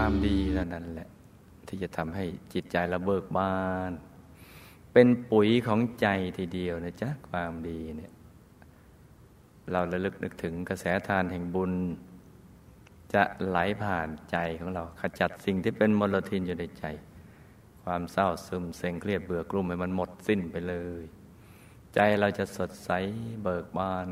ความดีนั่นแหละที่จะทำให้จิตใจเราเบิกบานเป็นปุ๋ยของใจทีเดียวนะจ๊ะความดีเนี่ยเราระลึกนึกถึงกระแสทานแห่งบุญจะไหลผ่านใจของเราขจัดสิ่งที่เป็นมลทินอยู่ในใจความเศร้าซึมเซ็งเครียดเบื่อกลุ่มให้มันหมดสิ้นไปเลยใจเราจะสดใสเบิกบาน